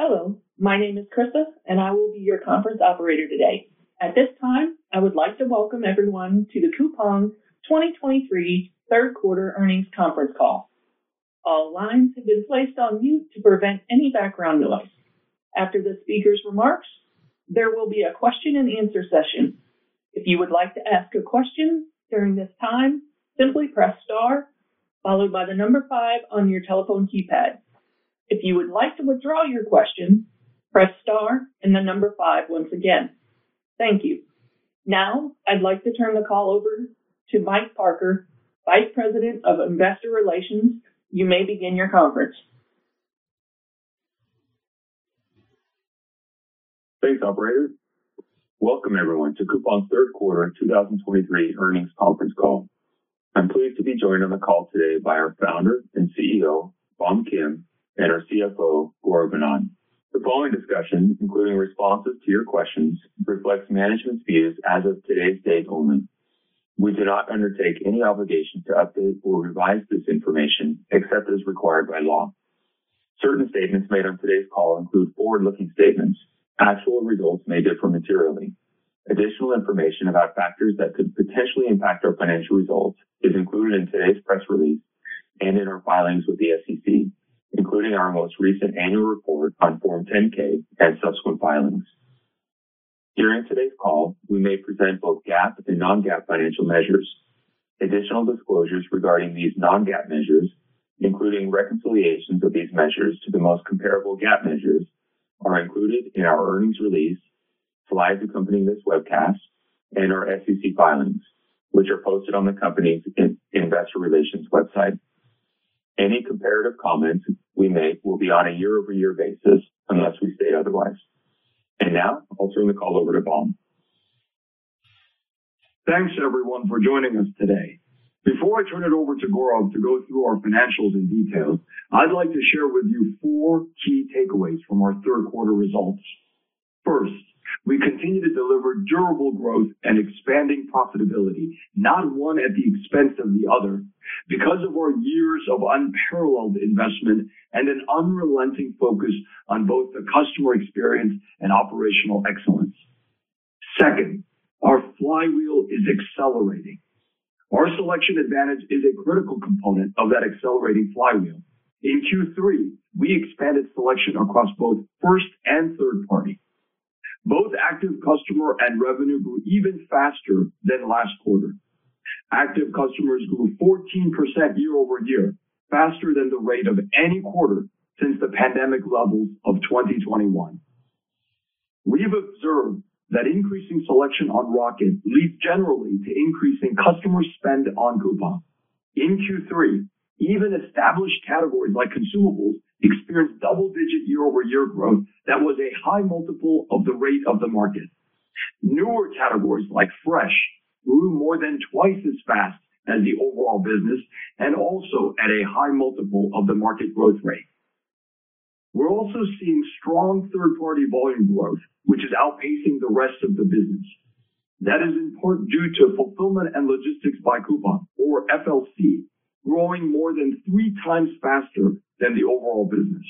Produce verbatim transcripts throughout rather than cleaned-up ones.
Hello, my name is Krista, and I will be your conference operator today. At this time, I would like to welcome everyone to the Coupang twenty twenty-three third quarter earnings conference call. All lines have been placed on mute to prevent any background noise. After the speaker's remarks, there will be a question and answer session. If you would like to ask a question during this time, simply press star, followed by the number five on your telephone keypad. If you would like to withdraw your question, press star and the number five once again. Thank you. Now, I'd like to turn the call over to Mike Parker, Vice President of Investor Relations. You may begin your conference. Thanks, operator. Welcome, everyone, to Coupang's third quarter twenty twenty-three earnings conference call. I'm pleased to be joined on the call today by our founder and C E O, Bom Kim, and our C F O, Gaurav Banerjee. The following discussion, including responses to your questions, reflects management's views as of today's date only. We do not undertake any obligation to update or revise this information except as required by law. Certain statements made on today's call include forward-looking statements. Actual results may differ materially. Additional information about factors that could potentially impact our financial results is included in today's press release and in our filings with the S E C, including our most recent annual report on Form ten K and subsequent filings. During today's call, we may present both GAAP and non-GAAP financial measures. Additional disclosures regarding these non-GAAP measures, including reconciliations of these measures to the most comparable GAAP measures, are included in our earnings release, slides accompanying this webcast, and our S E C filings, which are posted on the company's investor relations website. Any comparative comments we make will be on a year-over-year basis unless we state otherwise. And now, I'll turn the call over to Bom. Thanks, everyone, for joining us today. Before I turn it over to Gaurav to go through our financials in detail, I'd like to share with you four key takeaways from our third quarter results. First, we continue to deliver durable growth and expanding profitability, not one at the expense of the other, because of our years of unparalleled investment and an unrelenting focus on both the customer experience and operational excellence. Second, our flywheel is accelerating. Our selection advantage is a critical component of that accelerating flywheel. In Q three, we expanded selection across both first and third party. Both active customer and revenue grew even faster than last quarter. Active customers grew fourteen percent year over year, faster than the rate of any quarter since the pandemic levels of twenty twenty-one. We've observed that increasing selection on Rocket leads generally to increasing customer spend on Coupang. In Q three, even established categories like consumables experienced double-digit year-over-year growth that was a high multiple of the rate of the market. Newer categories like fresh grew more than twice as fast as the overall business and also at a high multiple of the market growth rate. We're also seeing strong third-party volume growth, which is outpacing the rest of the business. That is in part due to Fulfillment and Logistics by Coupang, or F L C, growing more than three times faster than the overall business.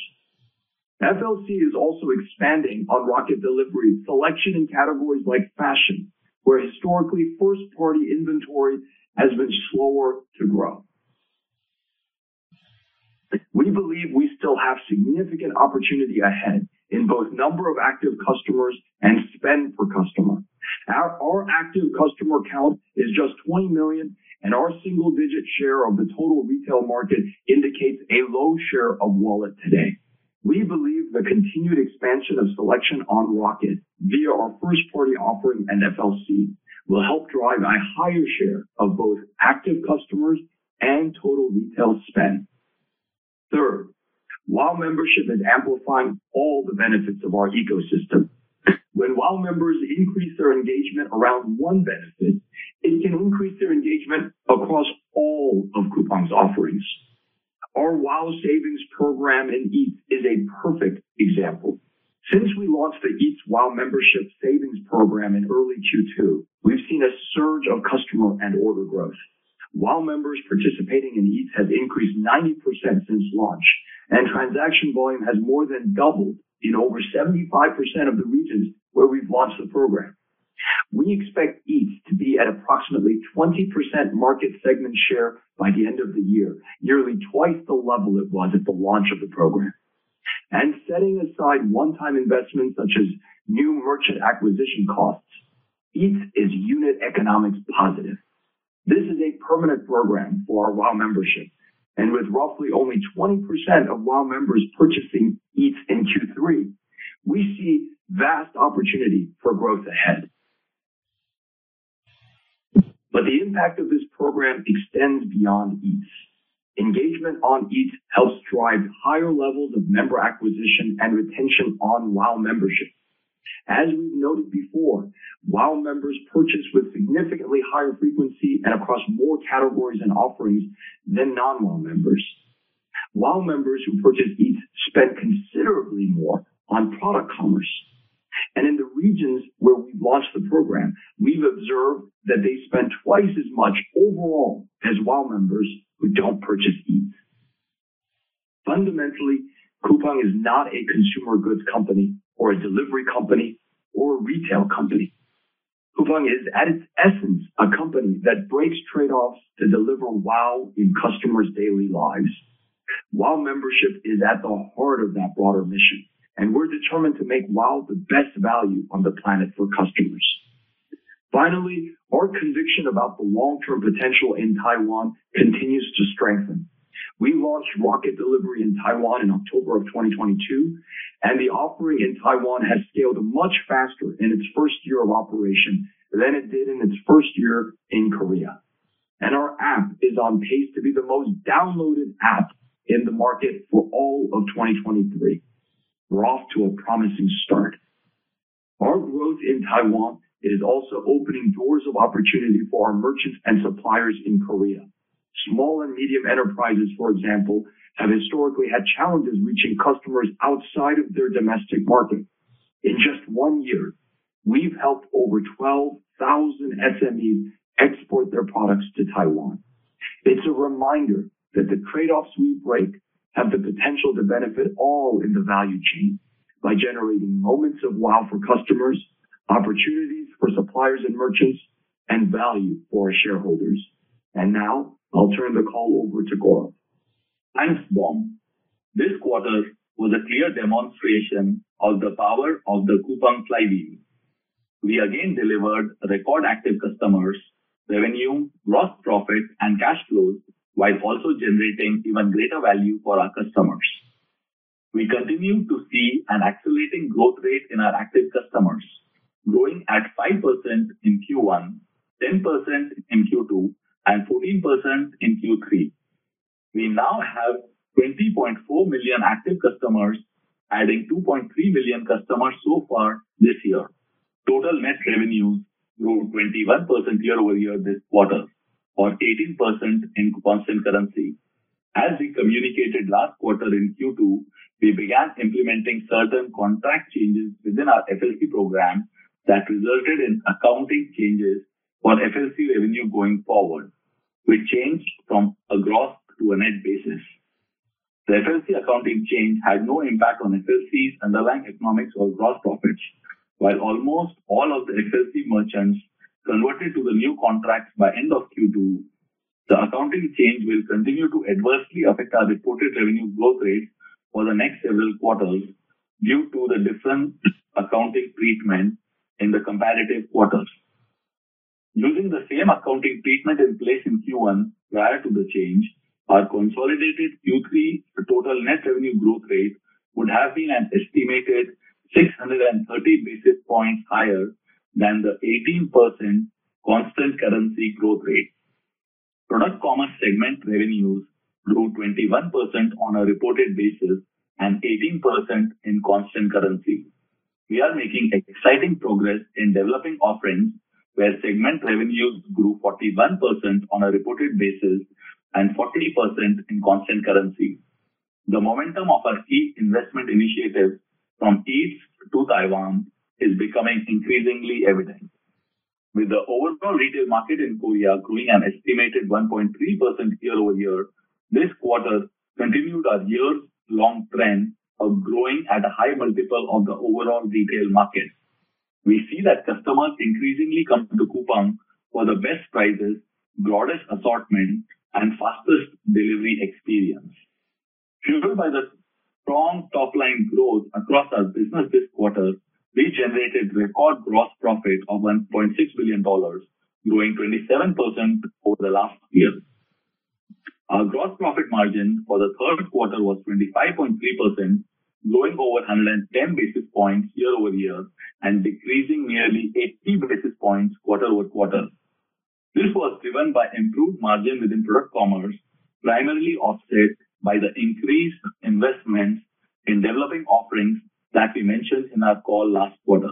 F L C is also expanding on Rocket delivery selection in categories like fashion, where historically first-party inventory has been slower to grow. We believe we still have significant opportunity ahead in both number of active customers and spend per customer. Our, our active customer count is just twenty million, and our single-digit share of the total retail market indicates a low share of wallet today. We believe the continued expansion of selection on Rocket via our first-party offering and F L C will help drive a higher share of both active customers and total retail spend. Third, WOW membership is amplifying all the benefits of our ecosystem. When WOW members increase their engagement around one benefit, it can increase their engagement across all of Coupang's offerings. Our WOW savings program in EATS is a perfect example. Since we launched the EATS WOW membership savings program in early Q two, we've seen a surge of customer and order growth. WOW members participating in EATS has increased ninety percent since launch, and transaction volume has more than doubled in over seventy-five percent of the regions where we've launched the program. We expect EATS to be at approximately twenty percent market segment share by the end of the year, nearly twice the level it was at the launch of the program. And setting aside one-time investments such as new merchant acquisition costs, EATS is unit economics positive. This is a permanent program for our WOW membership, and with roughly only twenty percent of WOW members purchasing EATS in Q three, we see vast opportunity for growth ahead. But the impact of this program extends beyond EATS. Engagement on EATS helps drive higher levels of member acquisition and retention on WOW membership. As we've noted before, WOW members purchase with significantly higher frequency and across more categories and offerings than non-WOW members. WOW members who purchase EATS spend considerably more on product commerce. And in the regions where we've launched the program, we've observed that they spend twice as much overall as WOW members who don't purchase EATS. Fundamentally, Coupang is not a consumer goods company or a delivery company or a retail company. Coupang is, at its essence, a company that breaks trade-offs to deliver WOW in customers' daily lives. WOW membership is at the heart of that broader mission, and we're determined to make WOW the best value on the planet for customers. Finally, our conviction about the long-term potential in Taiwan continues to strengthen. We launched Rocket Delivery in Taiwan in October of twenty twenty-two, and the offering in Taiwan has scaled much faster in its first year of operation than it did in its first year in Korea. And our app is on pace to be the most downloaded app in the market for all of twenty twenty-three. We're off to a promising start. Our growth in Taiwan is also opening doors of opportunity for our merchants and suppliers in Korea. Small and medium enterprises, for example, have historically had challenges reaching customers outside of their domestic market. In just one year, we've helped over twelve thousand S M Es export their products to Taiwan. It's a reminder that the trade-offs we break have the potential to benefit all in the value chain by generating moments of WOW for customers, opportunities for suppliers and merchants, and value for our shareholders. And now, I'll turn the call over to Gaurav. Thanks, Bom. This quarter was a clear demonstration of the power of the Coupang flywheel. We again delivered record active customers, revenue, gross profit, and cash flows while also generating even greater value for our customers. We continue to see an accelerating growth rate in our active customers, growing at five percent in Q one, ten percent in Q two, and fourteen percent in Q three. We now have twenty point four million active customers, adding two point three million customers so far this year. Total net revenues grew twenty-one percent year-over-year this quarter, or eighteen percent in constant currency. As we communicated last quarter in Q two, we began implementing certain contract changes within our F L C program that resulted in accounting changes for F L C revenue going forward, which changed from a gross to a net basis. The F L C accounting change had no impact on F L C's underlying economics or gross profits, while almost all of the F L C merchants converted to the new contracts by end of Q two. The accounting change will continue to adversely affect our reported revenue growth rates for the next several quarters due to the different accounting treatment in the comparative quarters. Using the same accounting treatment in place in Q one prior to the change, our consolidated Q three total net revenue growth rate would have been an estimated six hundred thirty basis points higher than the eighteen percent constant currency growth rate. Product commerce segment revenues grew twenty-one percent on a reported basis and eighteen percent in constant currency. We are making exciting progress in developing offerings where segment revenues grew forty-one percent on a reported basis and forty percent in constant currency. The momentum of our key investment initiatives from EATS to Taiwan is becoming increasingly evident. With the overall retail market in Korea growing an estimated one point three percent year-over-year, this quarter continued our years-long trend are growing at a high multiple of the overall retail market. We see that customers increasingly come to Coupang for the best prices, broadest assortment, and fastest delivery experience. Fueled by the strong top-line growth across our business this quarter, we generated record gross profit of one point six billion dollars, growing twenty-seven percent over the last year. Our gross profit margin for the third quarter was twenty-five point three percent, growing over one hundred ten basis points year over year and decreasing nearly eighty basis points quarter over quarter. This was driven by improved margin within product commerce, primarily offset by the increased investments in developing offerings that we mentioned in our call last quarter.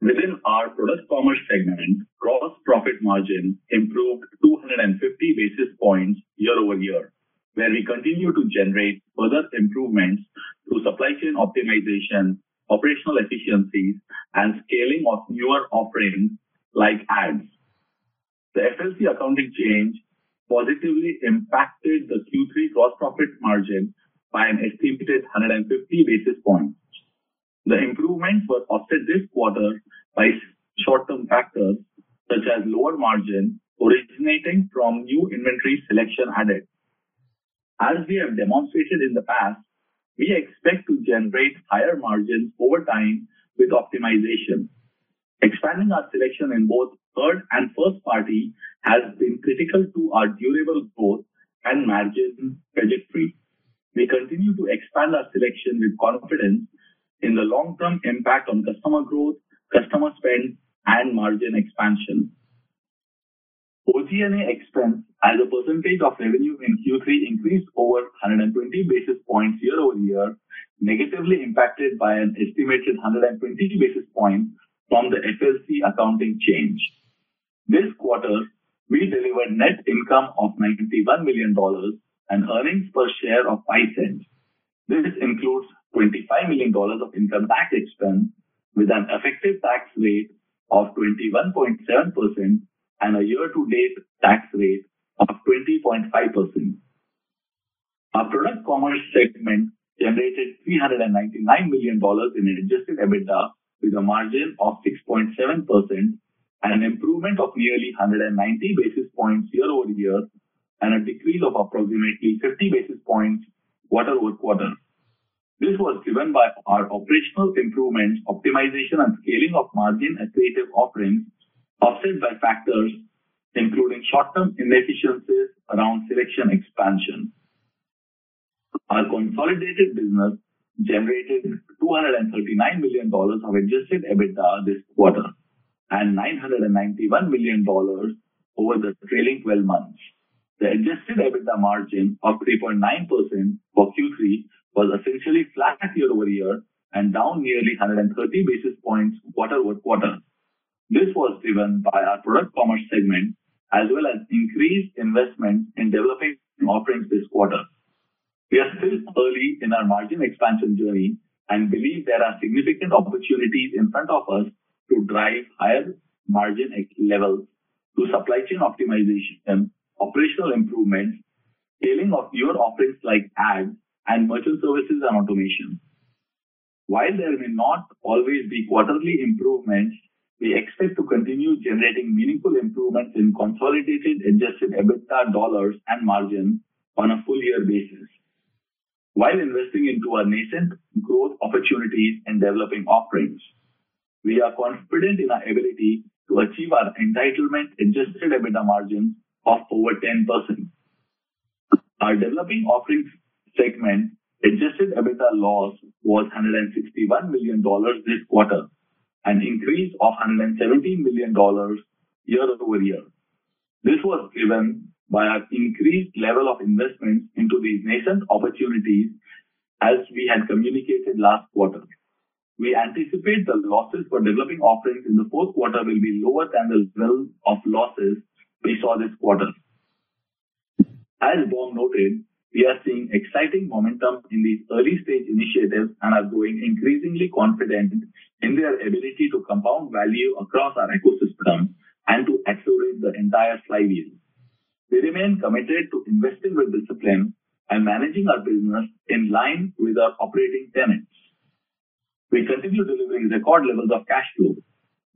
Within our product commerce segment, gross profit margin improved two hundred fifty basis points year over year, where we continue to generate further improvements through supply chain optimization, operational efficiencies, and scaling of newer offerings like ads. The F L C accounting change positively impacted the Q three gross profit margin by an estimated one hundred fifty basis points. The improvements were offset this quarter by short-term factors such as lower margin originating from new inventory selection added. As we have demonstrated in the past, we expect to generate higher margins over time with optimization. Expanding our selection in both third and first party has been critical to our durable growth and margin trajectory. We continue to expand our selection with confidence in the long-term impact on customer growth, customer spend, and margin expansion. O G and A expense as a percentage of revenue in Q three increased over one hundred twenty basis points year over year, negatively impacted by an estimated one hundred twenty basis points from the F L C accounting change. This quarter, we delivered net income of ninety-one million dollars and earnings per share of five cents. This includes twenty-five million dollars of income tax expense with an effective tax rate of twenty-one point seven percent and a year-to-date tax rate of twenty point five percent. Our product commerce segment generated three hundred ninety-nine million dollars in adjusted EBITDA with a margin of six point seven percent and an improvement of nearly one hundred ninety basis points year over year and a decrease of approximately fifty basis points quarter over quarter. This was driven by our operational improvements, optimization, and scaling of margin accretive offerings, offset by factors including short-term inefficiencies around selection expansion. Our consolidated business generated two hundred thirty-nine million dollars of adjusted EBITDA this quarter and nine hundred ninety-one million dollars over the trailing twelve months. The adjusted EBITDA margin of three point nine percent for Q three was essentially flat year over year and down nearly one hundred thirty basis points quarter over quarter. This was driven by our product commerce segment as well as increased investment in developing offerings this quarter. We are still early in our margin expansion journey and believe there are significant opportunities in front of us to drive higher margin levels through supply chain optimization, operational improvements, scaling of newer offerings like ads, and merchant services and automation. While there may not always be quarterly improvements, we expect to continue generating meaningful improvements in consolidated adjusted EBITDA dollars and margin on a full-year basis, while investing into our nascent growth opportunities and developing offerings. We are confident in our ability to achieve our entitlement adjusted EBITDA margin of over ten percent. Our developing offerings segment adjusted EBITDA loss was one hundred sixty-one million dollars this quarter, an increase of one hundred seventeen million dollars year over year. This was driven by our increased level of investments into these nascent opportunities as we had communicated last quarter. We anticipate the losses for developing offerings in the fourth quarter will be lower than the level of losses we saw this quarter. As Bom noted, we are seeing exciting momentum in these early-stage initiatives and are growing increasingly confident in their ability to compound value across our ecosystem and to accelerate the entire flywheel. We remain committed to investing with discipline and managing our business in line with our operating tenets. We continue delivering record levels of cash flow.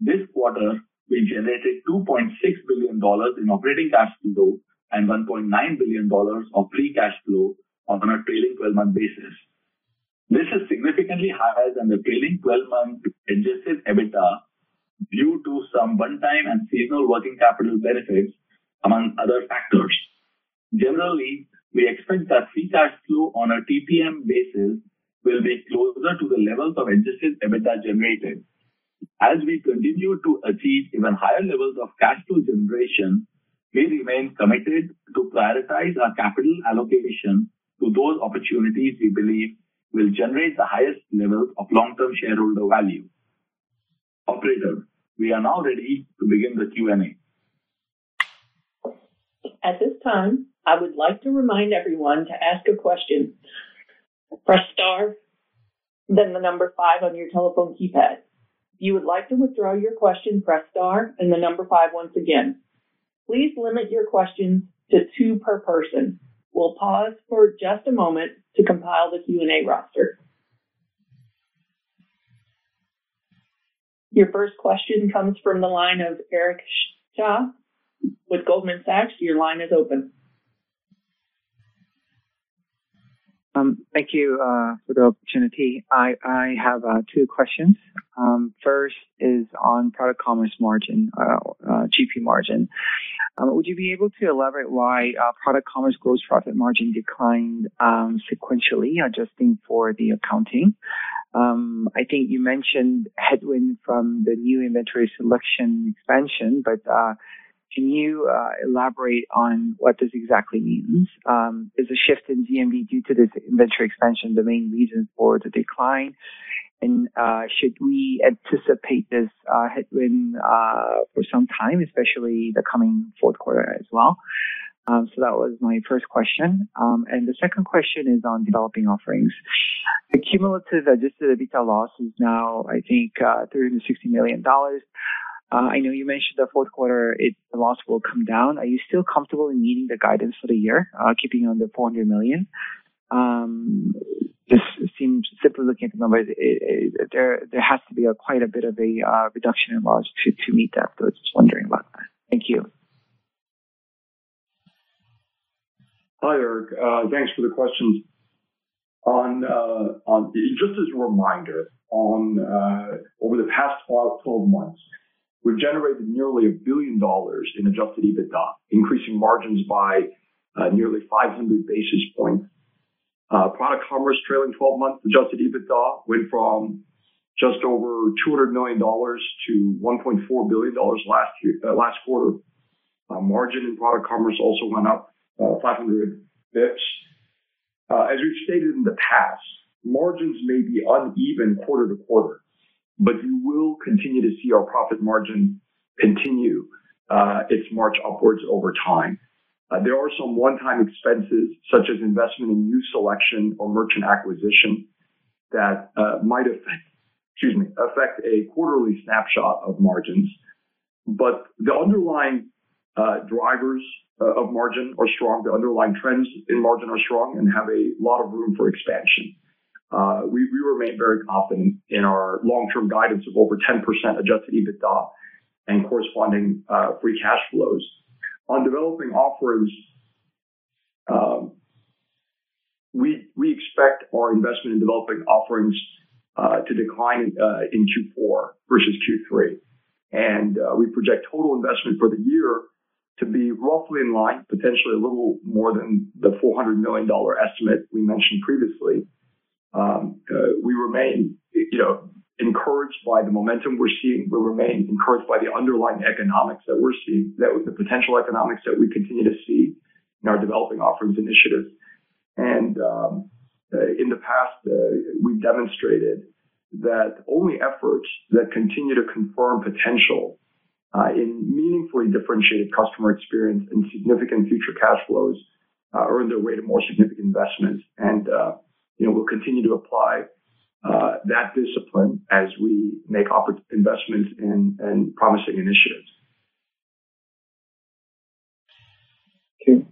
This quarter, we generated two point six billion dollars in operating cash flow and one point nine billion dollars of free cash flow on a trailing twelve-month basis. This is significantly higher than the trailing twelve-month adjusted EBITDA due to some one-time and seasonal working capital benefits, among other factors. Generally, we expect that free cash flow on a T P M basis will be closer to the levels of adjusted EBITDA generated. As we continue to achieve even higher levels of cash flow generation, we remain committed to prioritize our capital allocation to those opportunities we believe will generate the highest levels of long-term shareholder value. Operator, we are now ready to begin the Q and A. At this time, I would like to remind everyone to ask a question. Press star, then the number five on your telephone keypad. If you would like to withdraw your question, press star and the number five once again. Please limit your questions to two per person. We'll pause for just a moment to compile the Q and A roster. Your first question comes from the line of Eric Shah with Goldman Sachs. Your line is open. Um, thank you uh, for the opportunity. I, I have uh, two questions. Um, first is on product commerce margin, uh, uh, G P margin. Um, would you be able to elaborate why uh, product commerce gross profit margin declined um, sequentially, adjusting for the accounting? Um, I think you mentioned headwind from the new inventory selection expansion, but uh, can you uh, elaborate on what this exactly means? Um, is the shift in G M V due to this inventory expansion the main reason for the decline? And uh, should we anticipate this uh, headwind uh, for some time, especially the coming fourth quarter as well? Um, so that was my first question. Um, and the second question is on developing offerings. The cumulative adjusted EBITDA loss is now, I think, uh, three hundred sixty million dollars. Uh, I know you mentioned the fourth quarter, it, the loss will come down. Are you still comfortable in meeting the guidance for the year, uh, keeping under four hundred million? Um, this seems, simply looking at the numbers, it, it, it, there there has to be a, quite a bit of a uh, reduction in loss to, to meet that. So I was just wondering about that. Thank you. Hi, Eric. Uh, thanks for the questions. On, uh, on just as a reminder, on uh, over the past twelve months, we've generated nearly a billion dollars in adjusted EBITDA, increasing margins by uh, nearly five hundred basis points. Uh, product commerce trailing twelve months adjusted EBITDA went from just over two hundred million dollars to one point four billion dollars last year, uh, last quarter. Uh, margin in product commerce also went up uh, five hundred bips. Uh, as we've stated in the past, margins may be uneven quarter to quarter, but you will continue to see our profit margin continue uh, its march upwards over time. Uh, there are some one-time expenses, such as investment in new selection or merchant acquisition, that uh, might affect, excuse me, affect a quarterly snapshot of margins. But the underlying uh, drivers uh, of margin are strong. The underlying trends in margin are strong and have a lot of room for expansion. Uh, we, we remain very confident in our long-term guidance of over ten percent adjusted EBITDA and corresponding uh, free cash flows. On developing offerings, um, we we expect our investment in developing offerings uh, to decline uh, in Q four versus Q three. And uh, we project total investment for the year to be roughly in line, potentially a little more than the four hundred million dollars estimate we mentioned previously. Um, uh, we remain, you know, encouraged by the momentum we're seeing. We remain encouraged by the underlying economics that we're seeing, that the potential economics that we continue to see in our developing offerings initiatives. And um, uh, in the past, uh, we've demonstrated that only efforts that continue to confirm potential uh, in meaningfully differentiated customer experience and significant future cash flows uh, earn their way to more significant investments. And uh, You know, we'll continue to apply uh, that discipline as we make investments in, in promising initiatives. Okay.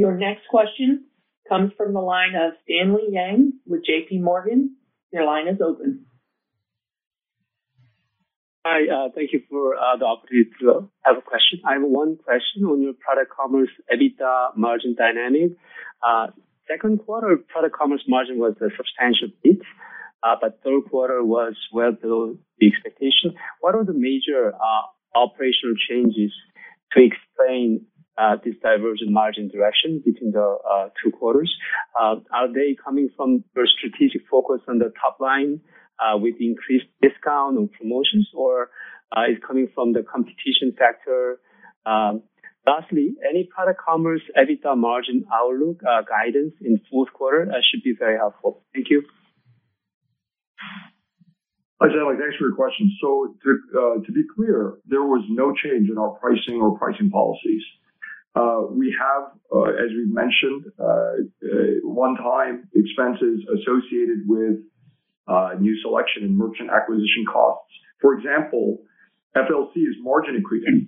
Your next question comes from the line of Stanley Yang with J P Morgan. Your line is open. Hi, uh, thank you for uh, the opportunity to have a question. I have one question on your product commerce EBITDA margin dynamic. Uh, second quarter product commerce margin was a substantial beat, uh, but third quarter was well below the expectation. What are the major uh, operational changes to explain uh, this divergent margin direction between the uh, two quarters? Uh, are they coming from your strategic focus on the top line, Uh, with increased discount or promotions, or uh, is coming from the competition factor? Um, lastly, any product commerce EBITDA margin outlook uh, guidance in fourth quarter uh, should be very helpful. Thank you. Hi, Stanley. Thanks for your question. So to, uh, to be clear, there was no change in our pricing or pricing policies. Uh, we have, uh, as we've mentioned, uh, uh, one-time expenses associated with Uh, new selection and merchant acquisition costs. For example, F L C is margin accretive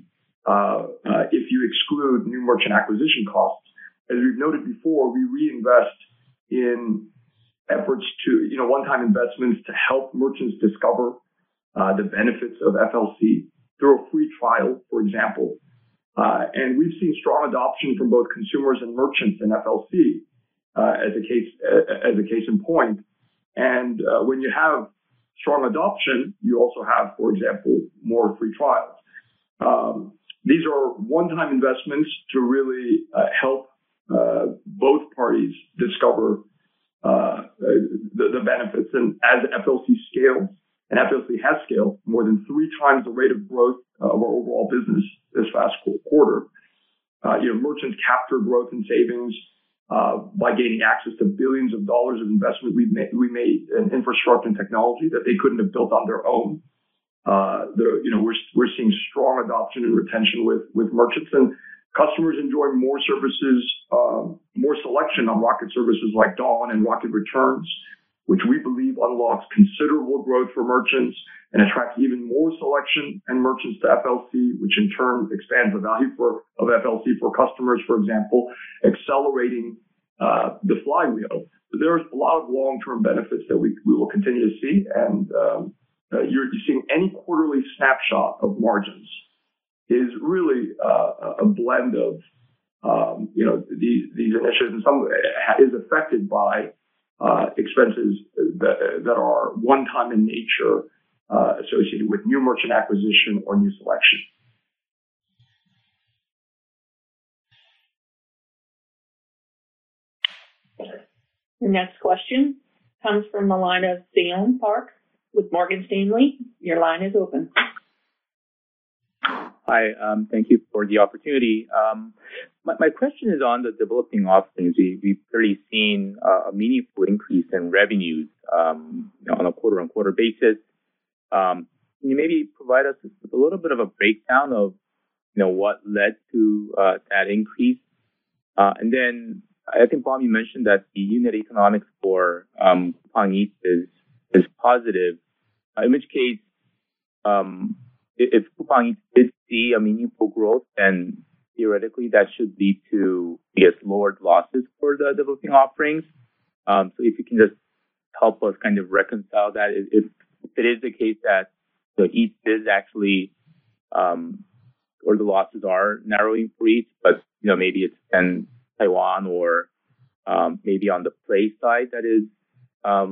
uh, uh, if you exclude new merchant acquisition costs. As we've noted before, we reinvest in efforts to, you know, one-time investments to help merchants discover uh, the benefits of F L C through a free trial, for example. Uh, and we've seen strong adoption from both consumers and merchants in F L C uh, as a case uh, as a case in point. And uh, when you have strong adoption, you also have, for example, more free trials. Um, these are one-time investments to really uh, help uh, both parties discover uh, the, the benefits. And as F L C scales, and F L C has scaled more than three times the rate of growth of our overall business this past quarter, uh, you know, merchants capture growth and savings Uh, by gaining access to billions of dollars of investment we made, we made in infrastructure and technology that they couldn't have built on their own. Uh, you know, we're we're seeing strong adoption and retention with with merchants, and customers enjoy more services, uh, more selection on Rocket services like Dawn and Rocket Returns, which we believe unlocks considerable growth for merchants and attracts even more selection and merchants to F L C, which in turn expands the value for, of F L C for customers, for example, accelerating uh, the flywheel. So there's a lot of long-term benefits that we, we will continue to see, and um, uh, you're seeing any quarterly snapshot of margins is really uh, a blend of um, you know these, these initiatives, and some is affected by Uh, expenses that, that are one-time in nature uh, associated with new merchant acquisition or new selection. The next question comes from the line of Seyon Park with Morgan Stanley. Your line is open. Hi, um, thank you for the opportunity. Um, my, my question is on the developing offerings. We, we've clearly seen uh, a meaningful increase in revenues um, you know, on a quarter-on-quarter basis. Um, can you maybe provide us with a little bit of a breakdown of, you know, what led to uh, that increase? Uh, and then I think, Bom, you mentioned that the unit economics for um, Coupang Eats is, is positive, uh, in which case, um, if Coupang Eats did see a meaningful growth, then theoretically that should lead to, I guess, lowered losses for the developing offerings. Um, so if you can just help us kind of reconcile that, if, if it is the case that the Eats is actually, um, or the losses are narrowing for Eats, but, you know, maybe it's in Taiwan or um, maybe on the Play side that is um,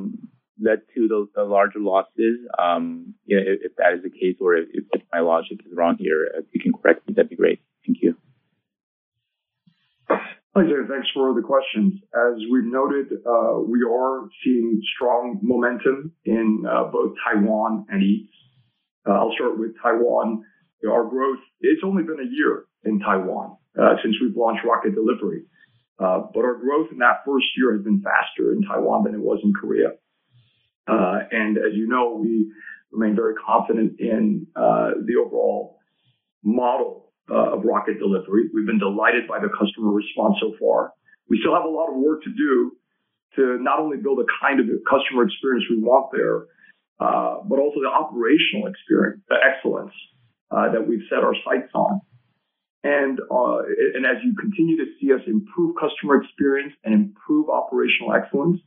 led to the, the larger losses, um, you know, if, if that is the case, or if, if my logic is wrong here, if you can correct me, that'd be great. Thank you. Hi, Jay. Thanks for the questions. As we've noted, uh, we are seeing strong momentum in uh, both Taiwan and Eats. Uh, I'll start with Taiwan. You know, our growth, it's only been a year in Taiwan uh, since we've launched Rocket Delivery. Uh, but our growth in that first year has been faster in Taiwan than it was in Korea. Uh, and as you know, we remain very confident in uh, the overall model uh, of Rocket Delivery. We've been delighted by the customer response so far. We still have a lot of work to do to not only build a kind of customer experience we want there, uh, but also the operational experience, the excellence uh, that we've set our sights on. And, uh, and as you continue to see us improve customer experience and improve operational excellence,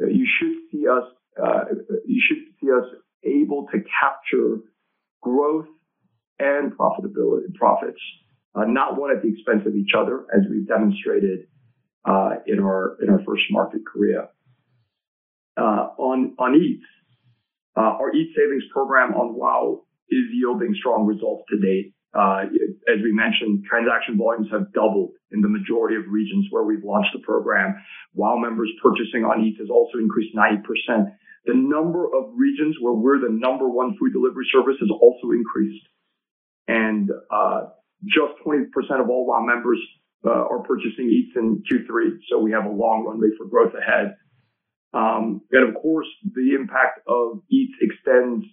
you should see us, uh, you should see us able to capture growth and profitability, profits, uh, not one at the expense of each other, as we've demonstrated, uh, in our, in our first market, Korea. Uh, on, on EATS, uh, our EATS savings program on WOW is yielding strong results to date. Uh, as we mentioned, transaction volumes have doubled in the majority of regions where we've launched the program. WOW members purchasing on EATS has also increased ninety percent. The number of regions where we're the number one food delivery service has also increased. And, uh, just twenty percent of all WOW members, uh, are purchasing EATS in Q three. So we have a long runway for growth ahead. Um, and of course, the impact of EATS extends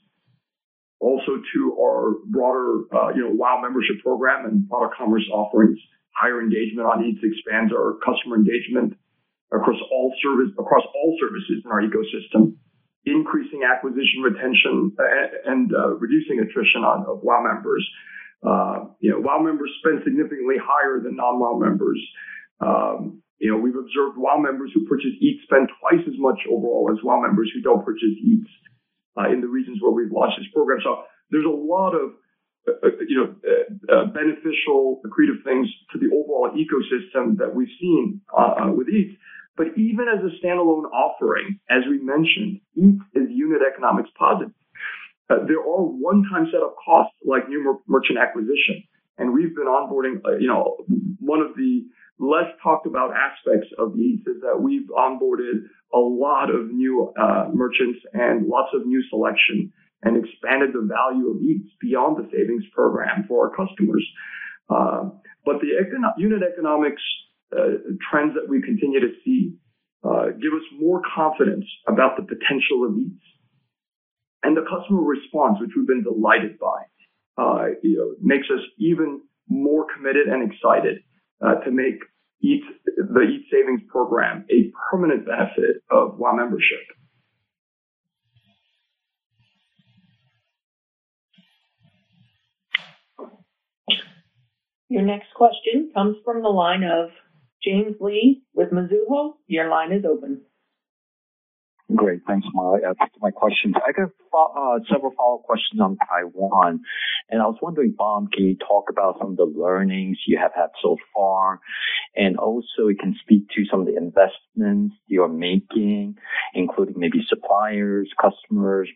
also to our broader, uh, you know, WOW membership program and product commerce offerings. Higher engagement on EATS expands our customer engagement across all service, across all services in our ecosystem, increasing acquisition, retention, and, uh, reducing attrition on of WOW members. Uh, you know, WOW members spend significantly higher than non-WOW members. Um, you know, we've observed WOW members who purchase EATS spend twice as much overall as WOW members who don't purchase EATS. Uh, in the regions where we've launched this program. So there's a lot of, uh, you know, uh, uh, beneficial, accretive things to the overall ecosystem that we've seen uh, with EATS. But even as a standalone offering, as we mentioned, EATS is unit economics positive. Uh, there are one-time setup costs like new mer- merchant acquisition. And we've been onboarding, uh, you know, one of the less talked about aspects of EATS is that we've onboarded a lot of new uh, merchants and lots of new selection and expanded the value of EATS beyond the savings program for our customers. Uh, but the econo- unit economics uh, trends that we continue to see uh, give us more confidence about the potential of EATS. And the customer response, which we've been delighted by, uh, you know, makes us even more committed and excited uh, to make EATS, the EATS savings program, a permanent benefit of WOW membership. Your next question comes from the line of James Lee with Mizuho. Your line is open. Great. Thanks, Molly. Uh, my questions. I got uh, several follow-up questions on Taiwan. And I was wondering, Bom, can you talk about some of the learnings you have had so far? And also, you can speak to some of the investments you're making, including maybe suppliers, customers,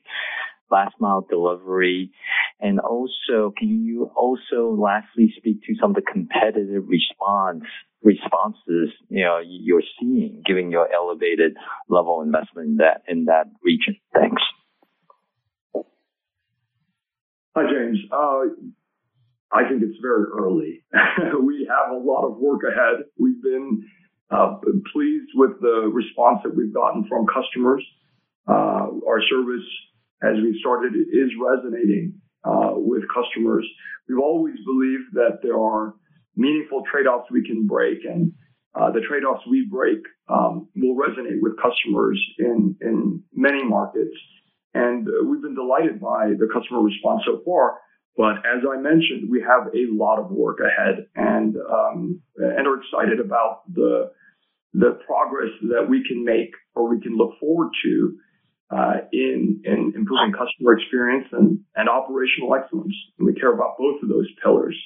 last mile delivery. And also, can you also lastly speak to some of the competitive response responses you know you're seeing, given your elevated level of investment in that in that region? Thanks. Hi, James. Uh, I think it's very early. We have a lot of work ahead. We've been uh, pleased with the response that we've gotten from customers. Uh, our service, as we've started, it is resonating uh, with customers. We've always believed that there are meaningful trade-offs we can break, and uh, the trade-offs we break um, will resonate with customers in, in many markets. And uh, we've been delighted by the customer response so far. But as I mentioned, we have a lot of work ahead, and um, and are excited about the the progress that we can make, or we can look forward to, uh, in in improving customer experience and and operational excellence. And we care about both of those pillars.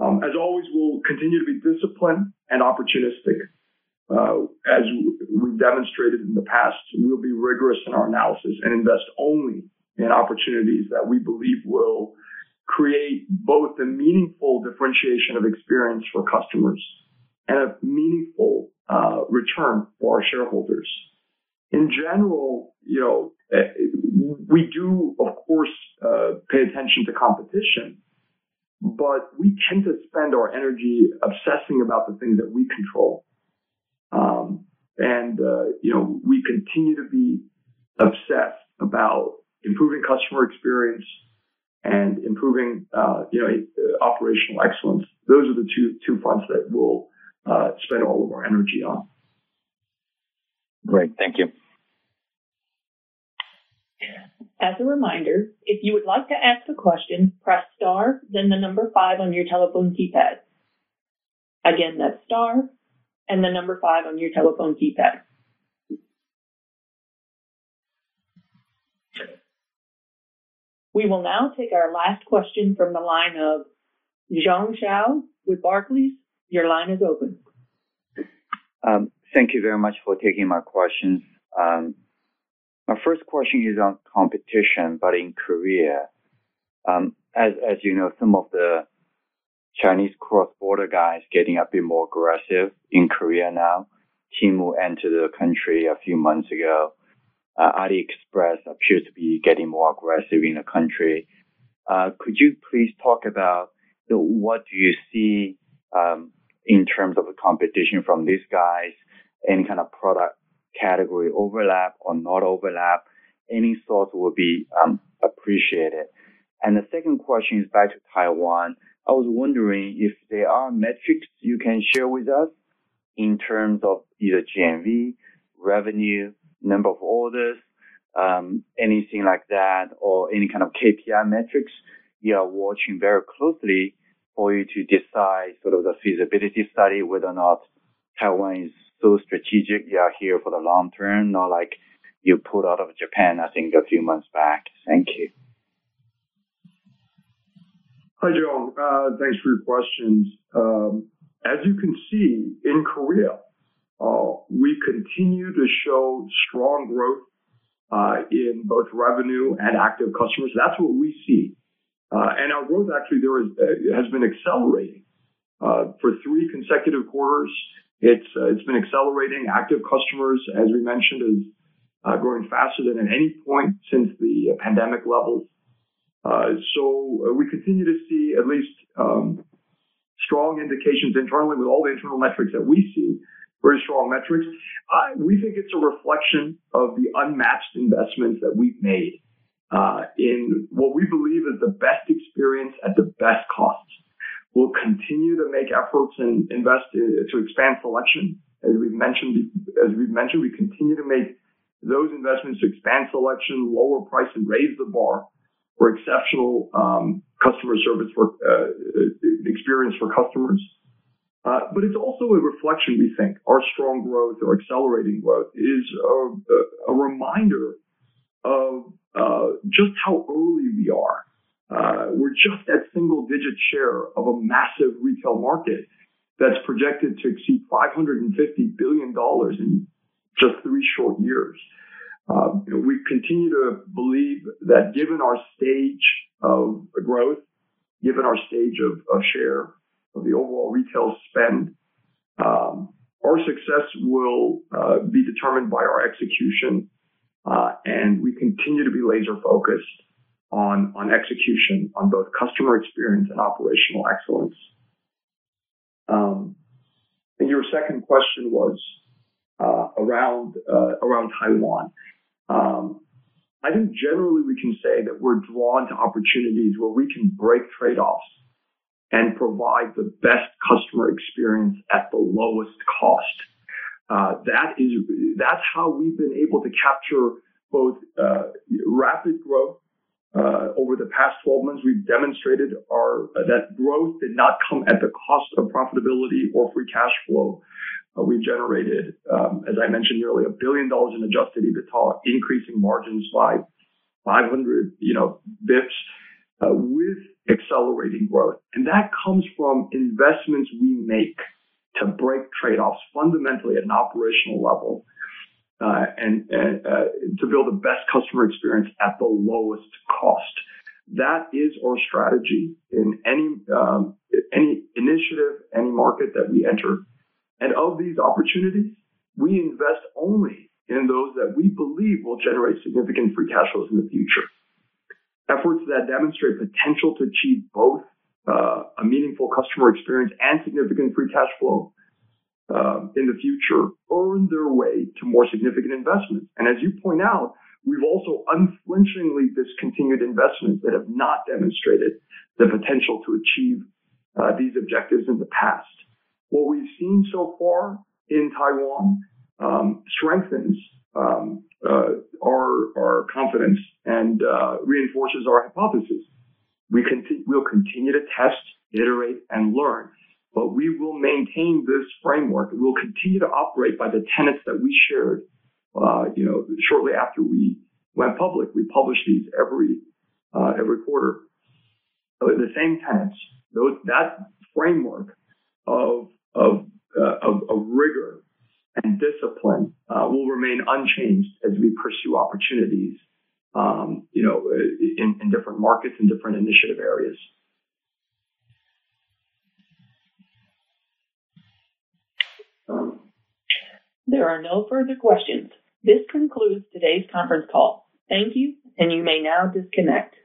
Um, as always, we'll continue to be disciplined and opportunistic. Uh, as we've demonstrated in the past, we'll be rigorous in our analysis and invest only in opportunities that we believe will create both a meaningful differentiation of experience for customers and a meaningful uh, return for our shareholders. In general, you know, we do, of course, uh, pay attention to competition, but we tend to spend our energy obsessing about the things that we control. Um, and, uh, you know, we continue to be obsessed about improving customer experience and improving, uh, you know, operational excellence. Those are the two, two fronts that we'll uh, spend all of our energy on. Great. Thank you. As a reminder, if you would like to ask a question, press star, then the number five on your telephone keypad. Again, that's star and the number five on your telephone keypad. We will now take our last question from the line of Zhang Xiao with Barclays. Your line is open. Um, thank you very much for taking my questions. Um, my first question is on competition, but in Korea. Um, as, as you know, some of the Chinese cross-border guys getting a bit more aggressive in Korea now. Timu entered the country a few months ago. Uh, AliExpress appears to be getting more aggressive in the country. Uh, could you please talk about the, what do you see um, in terms of the competition from these guys, any kind of product category overlap or not overlap? Any thoughts will be um, appreciated. And the second question is back to Taiwan. I was wondering if there are metrics you can share with us in terms of either G M V, revenue, number of orders, um, anything like that, or any kind of K P I metrics you are watching very closely for you to decide sort of the feasibility study, whether or not Taiwan is so strategic, you are here for the long term, not like you pulled out of Japan, I think, a few months back. Thank you. Hi, Joe. Uh, thanks for your questions. Um, as you can see, in Korea, Uh, we continue to show strong growth uh, in both revenue and active customers. That's what we see. Uh, and our growth actually there is, uh, has been accelerating uh, for three consecutive quarters. It's uh, it's been accelerating. Active customers, as we mentioned, is uh, growing faster than at any point since the pandemic levels. Uh, so uh, we continue to see at least um, strong indications internally with all the internal metrics that we see. Very strong metrics. Uh, we think it's a reflection of the unmatched investments that we've made uh, in what we believe is the best experience at the best cost. We'll continue to make efforts and invest in, to expand selection. As we've mentioned, as we've mentioned, we continue to make those investments to expand selection, lower price, and raise the bar for exceptional um, customer service for, uh, experience for customers. Uh, but it's also a reflection, we think. Our strong growth or accelerating growth is a, a, a reminder of uh, just how early we are. Uh, we're just at single-digit share of a massive retail market that's projected to exceed five hundred fifty billion dollars in just three short years. Uh, you know, we continue to believe that given our stage of growth, given our stage of, of share, of the overall retail spend, um, our success will uh, be determined by our execution, uh, and we continue to be laser focused on on execution, on both customer experience and operational excellence. Um, and your second question was uh, around uh, around Taiwan. Um, I think generally we can say that we're drawn to opportunities where we can break trade-offs and provide the best customer experience at the lowest cost. Uh, that is, that's how we've been able to capture both uh, rapid growth uh, over the past twelve months. We've demonstrated our uh, that growth did not come at the cost of profitability or free cash flow. Uh, we've generated, um, as I mentioned earlier, a billion dollars in adjusted EBITDA, increasing margins by five hundred, you know, bips. Uh, with accelerating growth. And that comes from investments we make to break trade-offs fundamentally at an operational level uh, and, and uh, to build the best customer experience at the lowest cost. That is our strategy in any, um, any initiative, any market that we enter. And of these opportunities, we invest only in those that we believe will generate significant free cash flows in the future. Efforts that demonstrate potential to achieve both uh, a meaningful customer experience and significant free cash flow uh, in the future earn their way to more significant investments. And as you point out, we've also unflinchingly discontinued investments that have not demonstrated the potential to achieve uh, these objectives in the past. What we've seen so far in Taiwan um, strengthens um, uh, our, our confidence and uh, reinforces our hypothesis. We continue, we'll continue to test, iterate, and learn, but we will maintain this framework. We'll continue to operate by the tenets that we shared. Uh, you know, shortly after we went public, we publish these every uh, every quarter. So the same tenets, those that framework of of uh, of, of rigor and discipline uh, will remain unchanged as we pursue opportunities. Um, you know, in, in different markets and different initiative areas. Um, there are no further questions. This concludes today's conference call. Thank you, and you may now disconnect.